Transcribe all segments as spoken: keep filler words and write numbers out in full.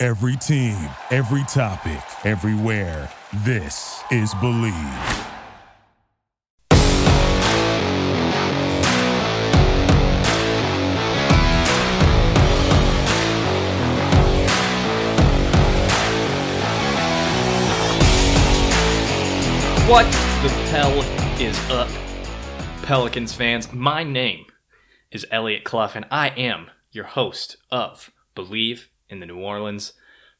Every team, every topic, everywhere. This is Believe. What the hell is up, Pelicans fans? My name is Elliot Clough, and I am your host of Believe in the New Orleans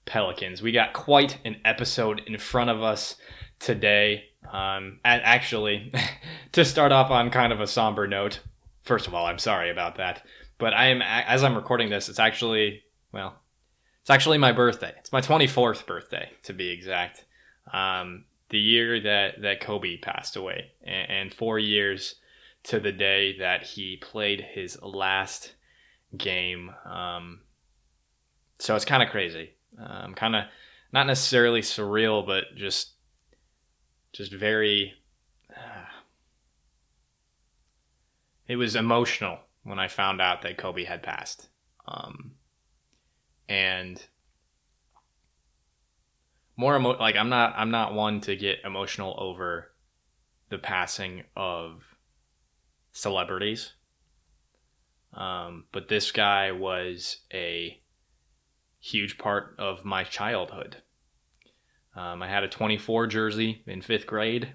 Pelicans. We got quite an episode in front of us today. Um, and actually, to start off on kind of a somber note, first of all, I'm sorry about that. But I am, as I'm recording this, it's actually, well, it's actually my birthday. It's my twenty-fourth birthday, to be exact. Um, the year that, that Kobe passed away, and, and four years to the day that he played his last game. Um, So it's kind of crazy. Um, kind of not necessarily surreal, but just just very... Uh, it was emotional when I found out that Kobe had passed. Um, and more emo- like I'm not I'm not one to get emotional over the passing of celebrities. Um, but this guy was a huge part of my childhood. Um, I had a twenty-four jersey in fifth grade.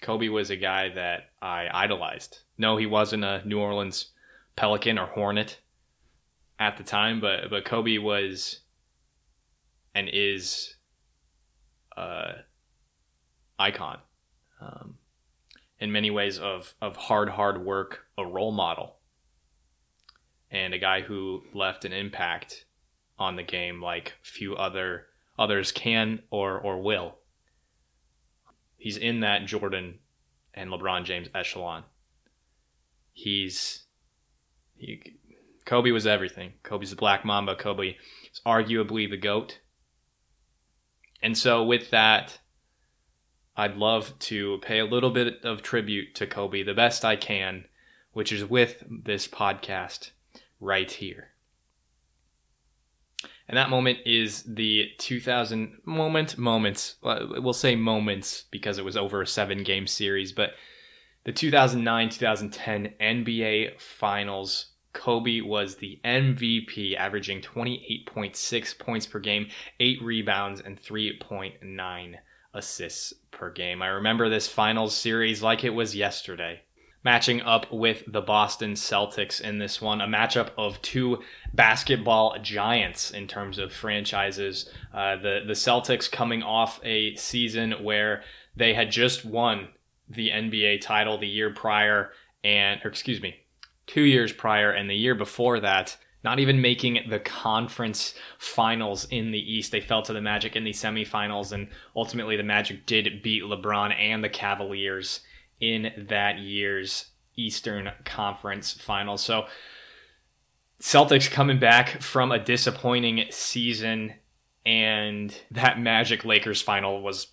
Kobe was a guy that I idolized. No, he wasn't a New Orleans Pelican or Hornet at the time, but but Kobe was and is an icon um, in many ways of of hard, hard work, a role model, and a guy who left an impact on the game like few other others can or or will. He's in that Jordan and LeBron James echelon. He's he, Kobe was everything. Kobe's the Black Mamba. Kobe is arguably the GOAT. And so with that, I'd love to pay a little bit of tribute to Kobe the best I can, which is with this podcast right here. And that moment is the two thousand moment moments. We'll say moments because it was over a seven game series, but the two thousand nine, two thousand ten N B A Finals. Kobe was the M V P, averaging twenty-eight point six points per game, eight rebounds, and three point nine assists per game. I remember this finals series like it was yesterday. Matching up with the Boston Celtics in this one, a matchup of two basketball giants in terms of franchises. Uh, the, the Celtics coming off a season where they had just won the N B A title the year prior, and or excuse me, two years prior, and the year before that, not even making the conference finals in the East. They fell to the Magic in the semifinals, and ultimately the Magic did beat LeBron and the Cavaliers in that year's Eastern Conference Finals. So Celtics coming back from a disappointing season, and that Magic Lakers final was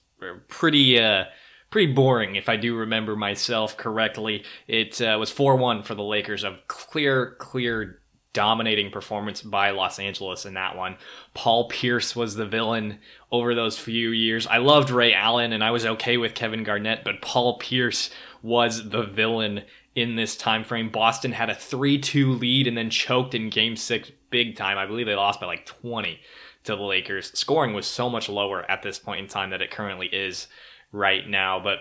pretty uh, pretty boring, if I do remember myself correctly. It uh, was four one for the Lakers, a clear, clear dominating performance by Los Angeles in that one. Paul Pierce was the villain over those few years. I loved Ray Allen, and I was okay with Kevin Garnett, but Paul Pierce was the villain in this time frame. Boston had a three two lead and then choked in game six big time. I believe they lost by like twenty to the Lakers. Scoring was so much lower at this point in time than it currently is right now, but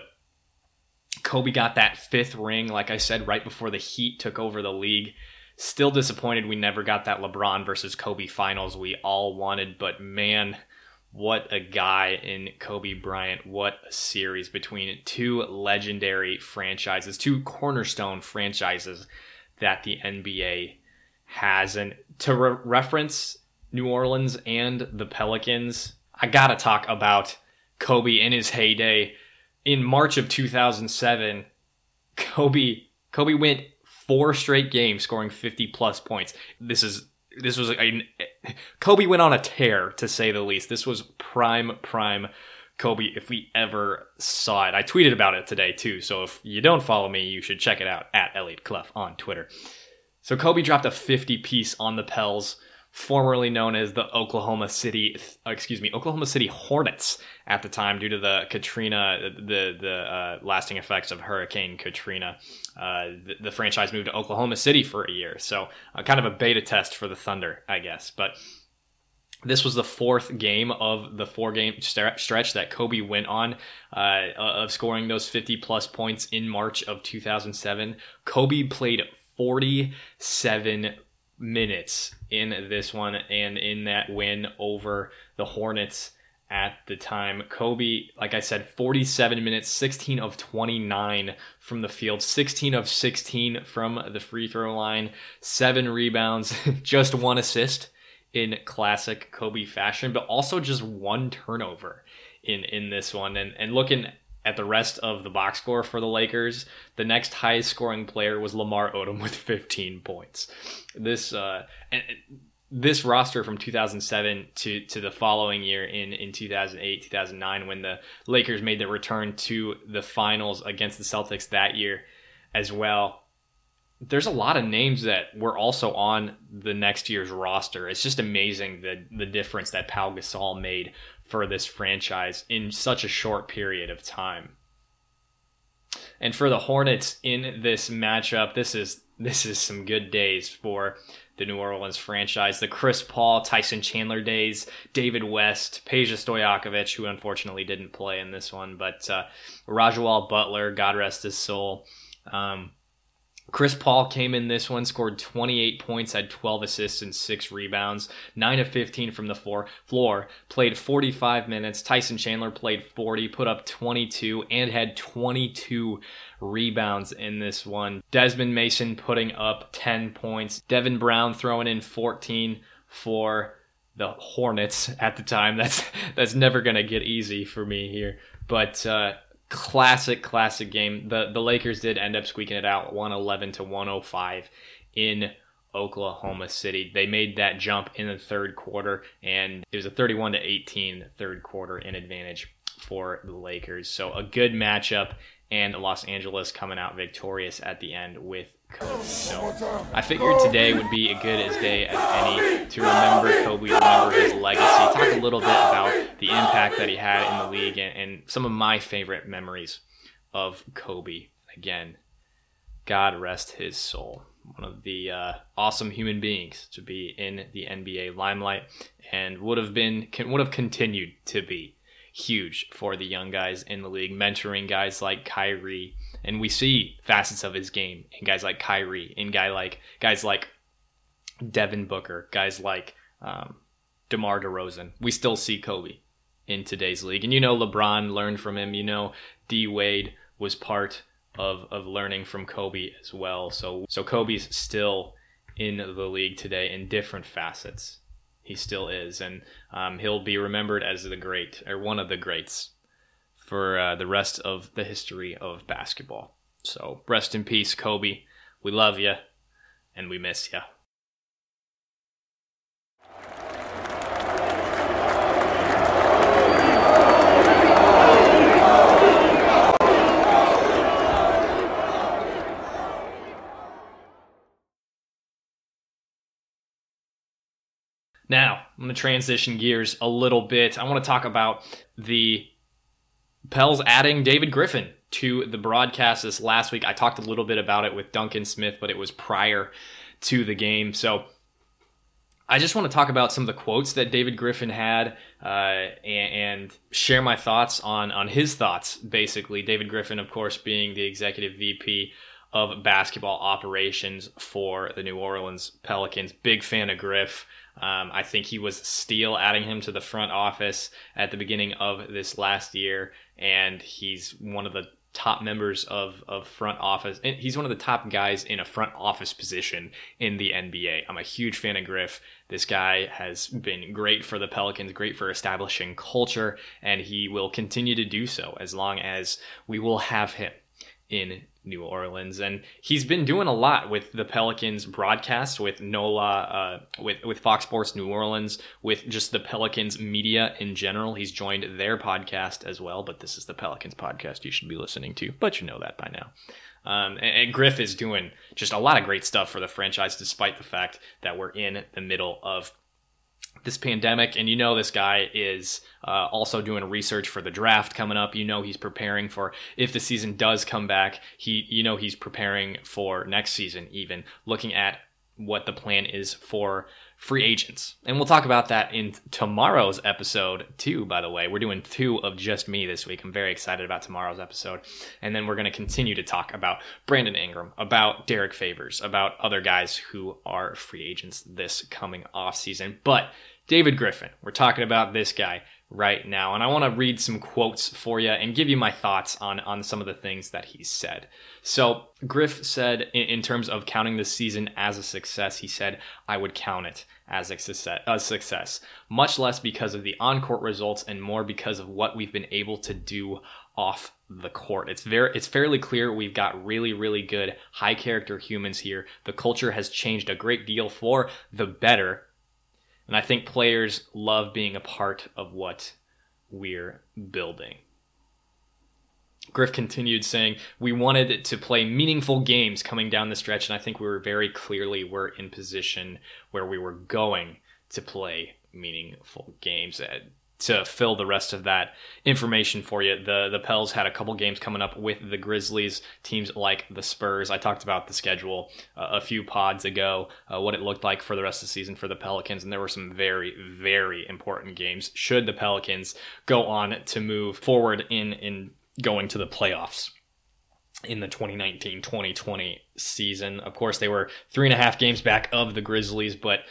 Kobe got that fifth ring, like I said, right before the Heat took over the league. Still disappointed we never got that LeBron versus Kobe finals we all wanted, but man, what a guy in Kobe Bryant. What a series between two legendary franchises, two cornerstone franchises that the N B A has. And to re- reference New Orleans and the Pelicans, I got to talk about Kobe in his heyday. In March of two thousand seven, Kobe Kobe went four straight games scoring fifty plus points. This is this was a, Kobe went on a tear, to say the least. This was prime prime Kobe if we ever saw it. I tweeted about it today too, so if you don't follow me, you should check it out at Elliot Clough on Twitter. So Kobe dropped a fifty piece on the Pels, formerly known as the Oklahoma City, excuse me, Oklahoma City Hornets at the time, due to the Katrina, the the uh, lasting effects of Hurricane Katrina. Uh, the, the franchise moved to Oklahoma City for a year, so uh, kind of a beta test for the Thunder, I guess. But this was the fourth game of the four-game stretch that Kobe went on uh, of scoring those fifty plus points in March of two thousand seven. Kobe played forty-seven minutes in this one, and in that win over the Hornets at the time, Kobe, like I said, forty-seven minutes, sixteen of twenty-nine from the field, sixteen of sixteen from the free throw line, seven rebounds, just one assist in classic Kobe fashion, but also just one turnover in in this one. And and looking at the rest of the box score for the Lakers, the next highest scoring player was Lamar Odom with fifteen points. This uh, and this roster from two thousand seven to, to the following year in, in two thousand eight, two thousand nine, when the Lakers made their return to the finals against the Celtics that year as well, there's a lot of names that were also on the next year's roster. It's just amazing the, the difference that Pau Gasol made for this franchise in such a short period of time. And for the Hornets in this matchup, this is this is some good days for the New Orleans franchise. The Chris Paul, Tyson Chandler days, David West, Peja Stojakovic, who unfortunately didn't play in this one, but uh, Rajuel Butler, God rest his soul. Um, Chris Paul came in this one, scored twenty-eight points, had twelve assists and six rebounds, nine of fifteen from the floor, floor, played forty-five minutes. Tyson Chandler played forty, put up twenty-two, and had twenty-two rebounds in this one. Desmond Mason putting up ten points. Devin Brown throwing in fourteen for the Hornets at the time. That's, that's never going to get easy for me here, but... uh Classic, classic game. The the Lakers did end up squeaking it out one eleven to one oh five in Oklahoma City. They made that jump in the third quarter, and it was a thirty-one to eighteen third quarter in advantage for the Lakers. So a good matchup, and Los Angeles coming out victorious at the end with Kobe. So I figured today would be a good as day as any to remember Kobe, remember his legacy, talk a little bit about the impact that he had in the league, and, and some of my favorite memories of Kobe. Again, God rest his soul. One of the uh, awesome human beings to be in the N B A limelight, and would have been, would have continued to be huge for the young guys in the league, mentoring guys like Kyrie. And we see facets of his game in guys like Kyrie, in guy like guys like Devin Booker, guys like um, DeMar DeRozan. We still see Kobe in today's league. And you know LeBron learned from him. You know D. Wade was part of, of learning from Kobe as well. So, so Kobe's still in the league today in different facets. He still is. And um, he'll be remembered as the great, or one of the greats, for uh, the rest of the history of basketball. So rest in peace, Kobe. We love you, and we miss you. Now, I'm going to transition gears a little bit. I want to talk about the Pels adding David Griffin to the broadcast this last week. I talked a little bit about it with Duncan Smith, but it was prior to the game. So I just want to talk about some of the quotes that David Griffin had uh, and, and share my thoughts on, on his thoughts, basically. David Griffin, of course, being the executive V P of basketball operations for the New Orleans Pelicans. Big fan of Griff. Um, I think he was steal, adding him to the front office at the beginning of this last year, and he's one of the top members of, of front office. And he's one of the top guys in a front office position in the N B A. I'm a huge fan of Griff. This guy has been great for the Pelicans, great for establishing culture, and he will continue to do so as long as we will have him in New Orleans. And he's been doing a lot with the Pelicans broadcast, with N O L A, uh, with, with Fox Sports New Orleans, with just the Pelicans media in general. He's joined their podcast as well, but this is the Pelicans podcast you should be listening to, but you know that by now. Um, and, and Griff is doing just a lot of great stuff for the franchise, despite the fact that we're in the middle of this pandemic. And you know this guy is uh, also doing research for the draft coming up. You know he's preparing for, if the season does come back, he you know he's preparing for next season, even looking at what the plan is for free agents. And we'll talk about that in tomorrow's episode too, by the way. We're doing two of just me this week. I'm very excited about tomorrow's episode. And then we're going to continue to talk about Brandon Ingram, about Derek Favors, about other guys who are free agents this coming offseason. But David Griffin, we're talking about this guy right now. And I want to read some quotes for you and give you my thoughts on, on some of the things that he said. So Griff said, in, in terms of counting this season as a success, he said, I would count it as a success, a success, much less because of the on-court results and more because of what we've been able to do off the court. It's very, it's fairly clear we've got really, really good high character humans here. The culture has changed a great deal for the better. And I think players love being a part of what we're building. Griff continued saying, we wanted to play meaningful games coming down the stretch, and I think we were very clearly were in position where we were going to play meaningful games. To fill the rest of that information for you, the, the Pels had a couple games coming up with the Grizzlies, teams like the Spurs. I talked about the schedule uh, a few pods ago, uh, what it looked like for the rest of the season for the Pelicans, and there were some very, very important games should the Pelicans go on to move forward in, in going to the playoffs in the twenty nineteen twenty twenty season. Of course, they were three and a half games back of the Grizzlies, but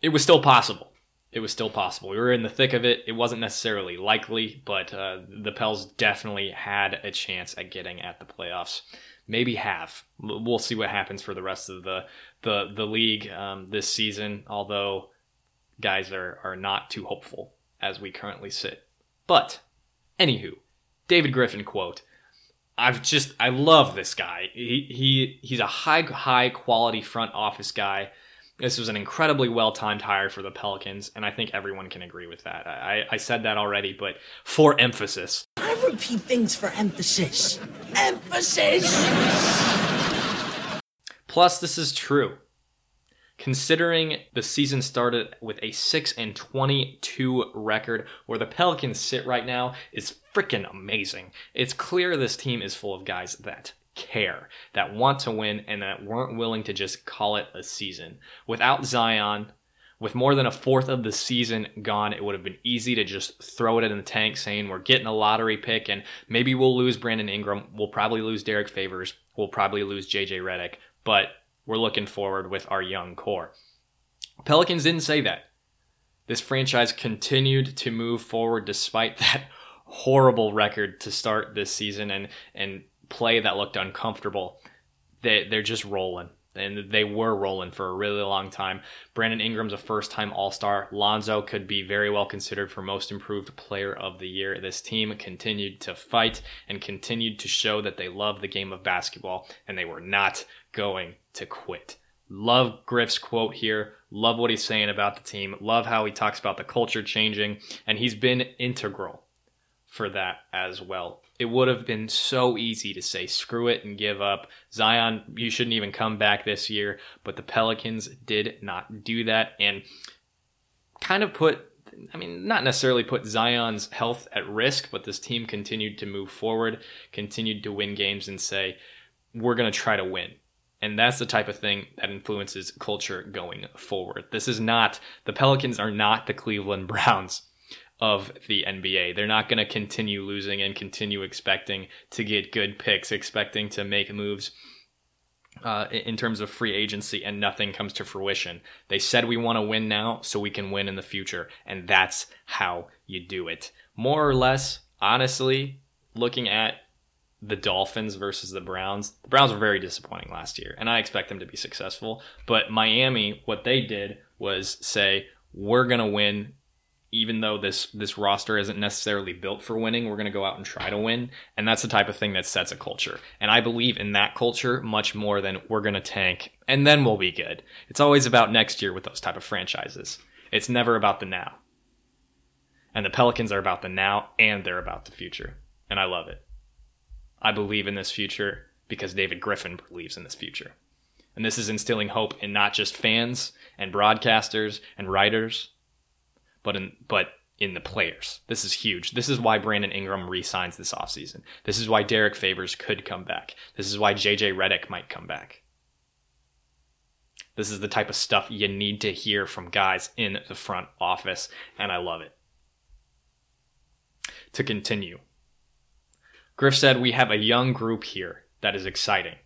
it was still possible. It was still possible. We were in the thick of it. It wasn't necessarily likely, but uh, the Pels definitely had a chance at getting at the playoffs. Maybe half. We'll see what happens for the rest of the the, the league um, this season, although guys are, are not too hopeful as we currently sit. But, anywho, David Griffin quote, I've just, I love this guy. He, he He's a high, high quality front office guy. This was an incredibly well-timed hire for the Pelicans, and I think everyone can agree with that. I, I said that already, but for emphasis. I repeat things for emphasis. Emphasis! Plus, this is true. Considering the season started with a six and twenty-two record, where the Pelicans sit right now is freaking amazing. It's clear this team is full of guys that care, that want to win, and that weren't willing to just call it a season. Without Zion, with more than a fourth of the season gone, it would have been easy to just throw it in the tank saying we're getting a lottery pick and maybe we'll lose Brandon Ingram, we'll probably lose Derek Favors, we'll probably lose J J Redick, but we're looking forward with our young core. Pelicans didn't say that. This franchise continued to move forward despite that horrible record to start this season and and play that looked uncomfortable. They, they're just rolling, and they were rolling for a really long time. Brandon Ingram's a first-time All-Star. Lonzo could be very well considered for Most Improved Player of the Year. This team continued to fight and continued to show that they love the game of basketball, and they were not going to quit. Love Griff's quote here. Love what he's saying about the team. Love how he talks about the culture changing, and he's been integral for that as well. It would have been so easy to say, screw it and give up. Zion, you shouldn't even come back this year. But the Pelicans did not do that and kind of put, I mean, not necessarily put Zion's health at risk, but this team continued to move forward, continued to win games and say, we're going to try to win. And that's the type of thing that influences culture going forward. This is not, the Pelicans are not the Cleveland Browns of the N B A. They're not going to continue losing and continue expecting to get good picks, expecting to make moves uh, in terms of free agency, and nothing comes to fruition. They said we want to win now so we can win in the future, and that's how you do it. More or less, honestly, looking at the Dolphins versus the Browns. The Browns were very disappointing last year, and I expect them to be successful. But Miami, what they did was say, we're going to win, even though this this roster isn't necessarily built for winning. We're going to go out and try to win. And that's the type of thing that sets a culture. And I believe in that culture much more than we're going to tank and then we'll be good. It's always about next year with those type of franchises. It's never about the now. And the Pelicans are about the now, and they're about the future. And I love it. I believe in this future because David Griffin believes in this future. And this is instilling hope in not just fans and broadcasters and writers, but in but in the players. This is huge. This is why Brandon Ingram re-signs this offseason. This is why Derek Favors could come back. This is why J J Redick might come back. This is the type of stuff you need to hear from guys in the front office, and I love it. To continue, Griff said, we have a young group here that is exciting.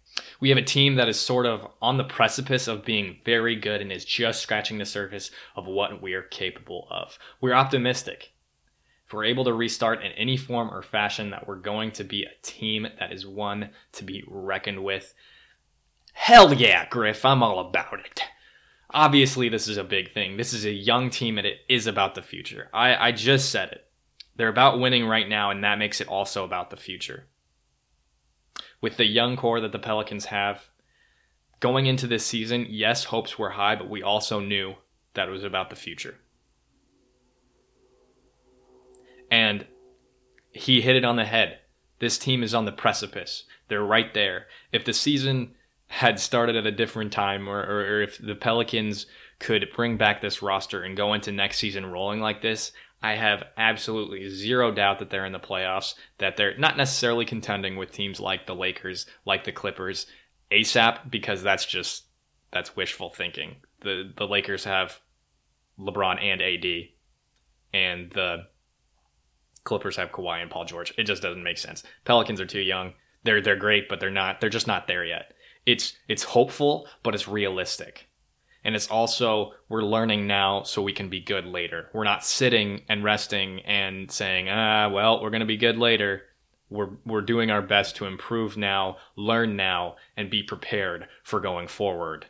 We have a team that is sort of on the precipice of being very good and is just scratching the surface of what we are capable of. We're optimistic. If we're able to restart in any form or fashion, that we're going to be a team that is one to be reckoned with. Hell yeah, Griff, I'm all about it. Obviously, this is a big thing. This is a young team and it is about the future. I, I just said it. They're about winning right now, and that makes it also about the future. With the young core that the Pelicans have, going into this season, yes, hopes were high, but we also knew that it was about the future. And he hit it on the head. This team is on the precipice. They're right there. If the season had started at a different time, or, or if the Pelicans could bring back this roster and go into next season rolling like this, I have absolutely zero doubt that they're in the playoffs, that they're not necessarily contending with teams like the Lakers, like the Clippers, ASAP, because that's just, that's wishful thinking. The the Lakers have LeBron and A D, and the Clippers have Kawhi and Paul George. It just doesn't make sense. Pelicans are too young. They're they're great, but they're not, they're just not there yet. It's it's hopeful, but it's realistic. And it's also, we're learning now so we can be good later. We're not sitting and resting and saying, ah, well, we're going to be good later. We're we're doing our best to improve now, learn now, and be prepared for going forward.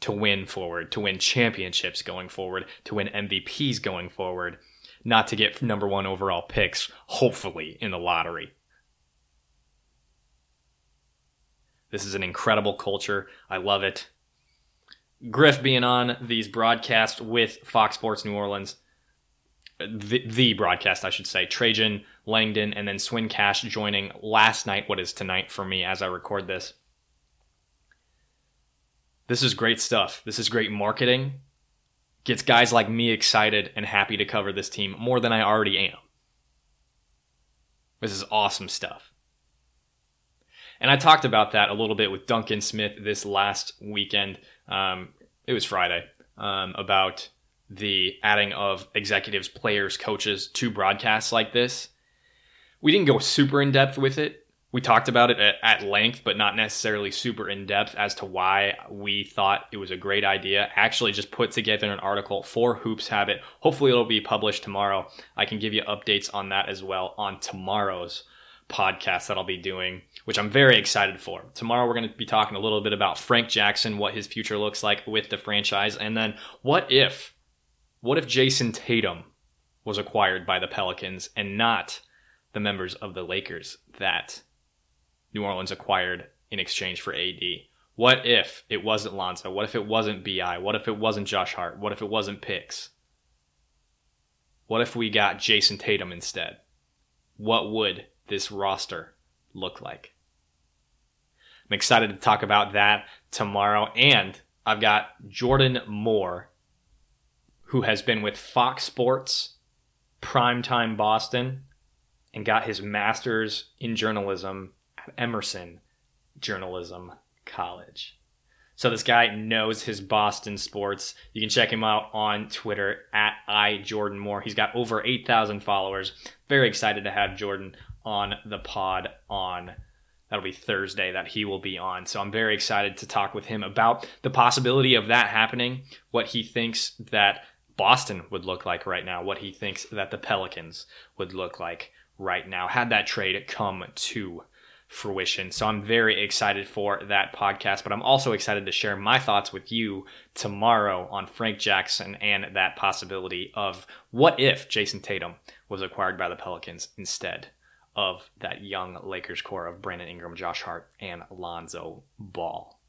To win forward, to win championships going forward, to win M V Ps going forward, not to get number one overall picks, hopefully, in the lottery. This is an incredible culture. I love it. Griff being on these broadcasts with Fox Sports New Orleans, the, the broadcast, I should say, Trajan, Langdon, and then Swin Cash joining last night, what is tonight for me as I record this. This is great stuff. This is great marketing. Gets guys like me excited and happy to cover this team more than I already am. This is awesome stuff. And I talked about that a little bit with Duncan Smith this last weekend. Um, it was Friday, um, about the adding of executives, players, coaches to broadcasts like this. We didn't go super in depth with it. We talked about it at, at length, but not necessarily super in depth as to why we thought it was a great idea. Actually just put together an article for Hoops Habit. Hopefully it'll be published tomorrow. I can give you updates on that as well on tomorrow's podcast that I'll be doing, which I'm very excited for. Tomorrow we're going to be talking a little bit about Frank Jackson, what his future looks like with the franchise, and then what if, what if Jayson Tatum was acquired by the Pelicans and not the members of the Lakers that New Orleans acquired in exchange for A D? What if it wasn't Lonzo? What if it wasn't B I? What if it wasn't Josh Hart? What if it wasn't picks? What if we got Jayson Tatum instead? What would this roster look like? I'm excited to talk about that tomorrow. And I've got Jordan Moore, who has been with Fox Sports, Primetime Boston, and got his master's in journalism at Emerson Journalism College. So this guy knows his Boston sports. You can check him out on Twitter at iJordanMoore. He's got over eight thousand followers. Very excited to have Jordan on the pod on, that'll be Thursday that he will be on. So I'm very excited to talk with him about the possibility of that happening, what he thinks that Boston would look like right now, what he thinks that the Pelicans would look like right now, had that trade come to fruition. So I'm very excited for that podcast, but I'm also excited to share my thoughts with you tomorrow on Frank Jackson and that possibility of what if Jayson Tatum was acquired by the Pelicans instead of that young Lakers core of Brandon Ingram, Josh Hart, and Lonzo Ball.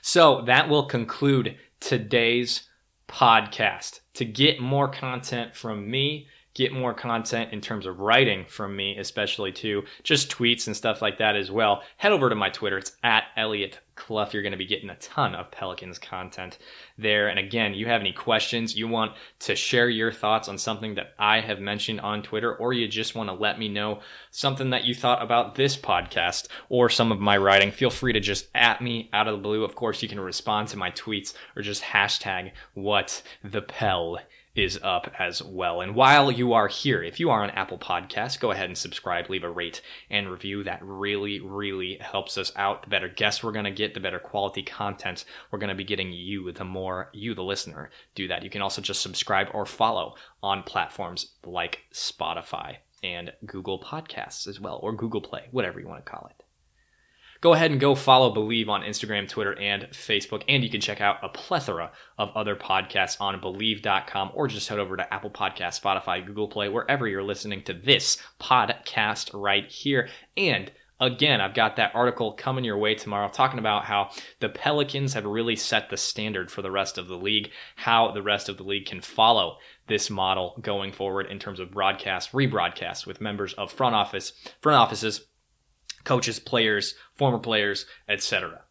So that will conclude today's podcast. To get more content from me, get more content in terms of writing from me, especially too, just tweets and stuff like that as well, head over to my Twitter. It's at Elliot Clough. You're going to be getting a ton of Pelicans content there. And again, you have any questions, you want to share your thoughts on something that I have mentioned on Twitter, or you just want to let me know something that you thought about this podcast or some of my writing, feel free to just at me out of the blue. Of course, you can respond to my tweets or just hashtag what the Pel is up as well. And while you are here, if you are on Apple Podcasts, go ahead and subscribe, leave a rate and review. That really, really helps us out. The better guests we're going to get, the better quality content we're going to be getting you, the more you, the listener, do that. You can also just subscribe or follow on platforms like Spotify and Google Podcasts as well, or Google Play, whatever you want to call it. Go ahead and go follow Believe on Instagram, Twitter, and Facebook. And you can check out a plethora of other podcasts on Believe dot com, or just head over to Apple Podcasts, Spotify, Google Play, wherever you're listening to this podcast right here. And again, I've got that article coming your way tomorrow talking about how the Pelicans have really set the standard for the rest of the league, how the rest of the league can follow this model going forward in terms of broadcast, rebroadcast with members of front office, front offices, coaches, players, former players, et cetera.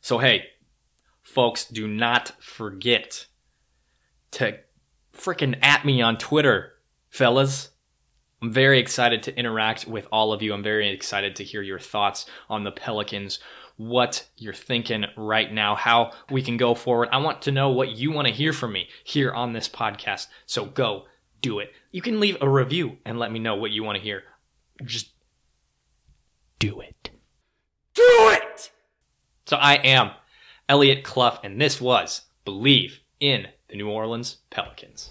So hey, folks, do not forget to freaking at me on Twitter, fellas. I'm very excited to interact with all of you. I'm very excited to hear your thoughts on the Pelicans, what you're thinking right now, how we can go forward. I want to know what you want to hear from me here on this podcast. So go do it. You can leave a review and let me know what you want to hear. Just do it. Do it! So I am Elliot Clough, and this was Believe in the New Orleans Pelicans.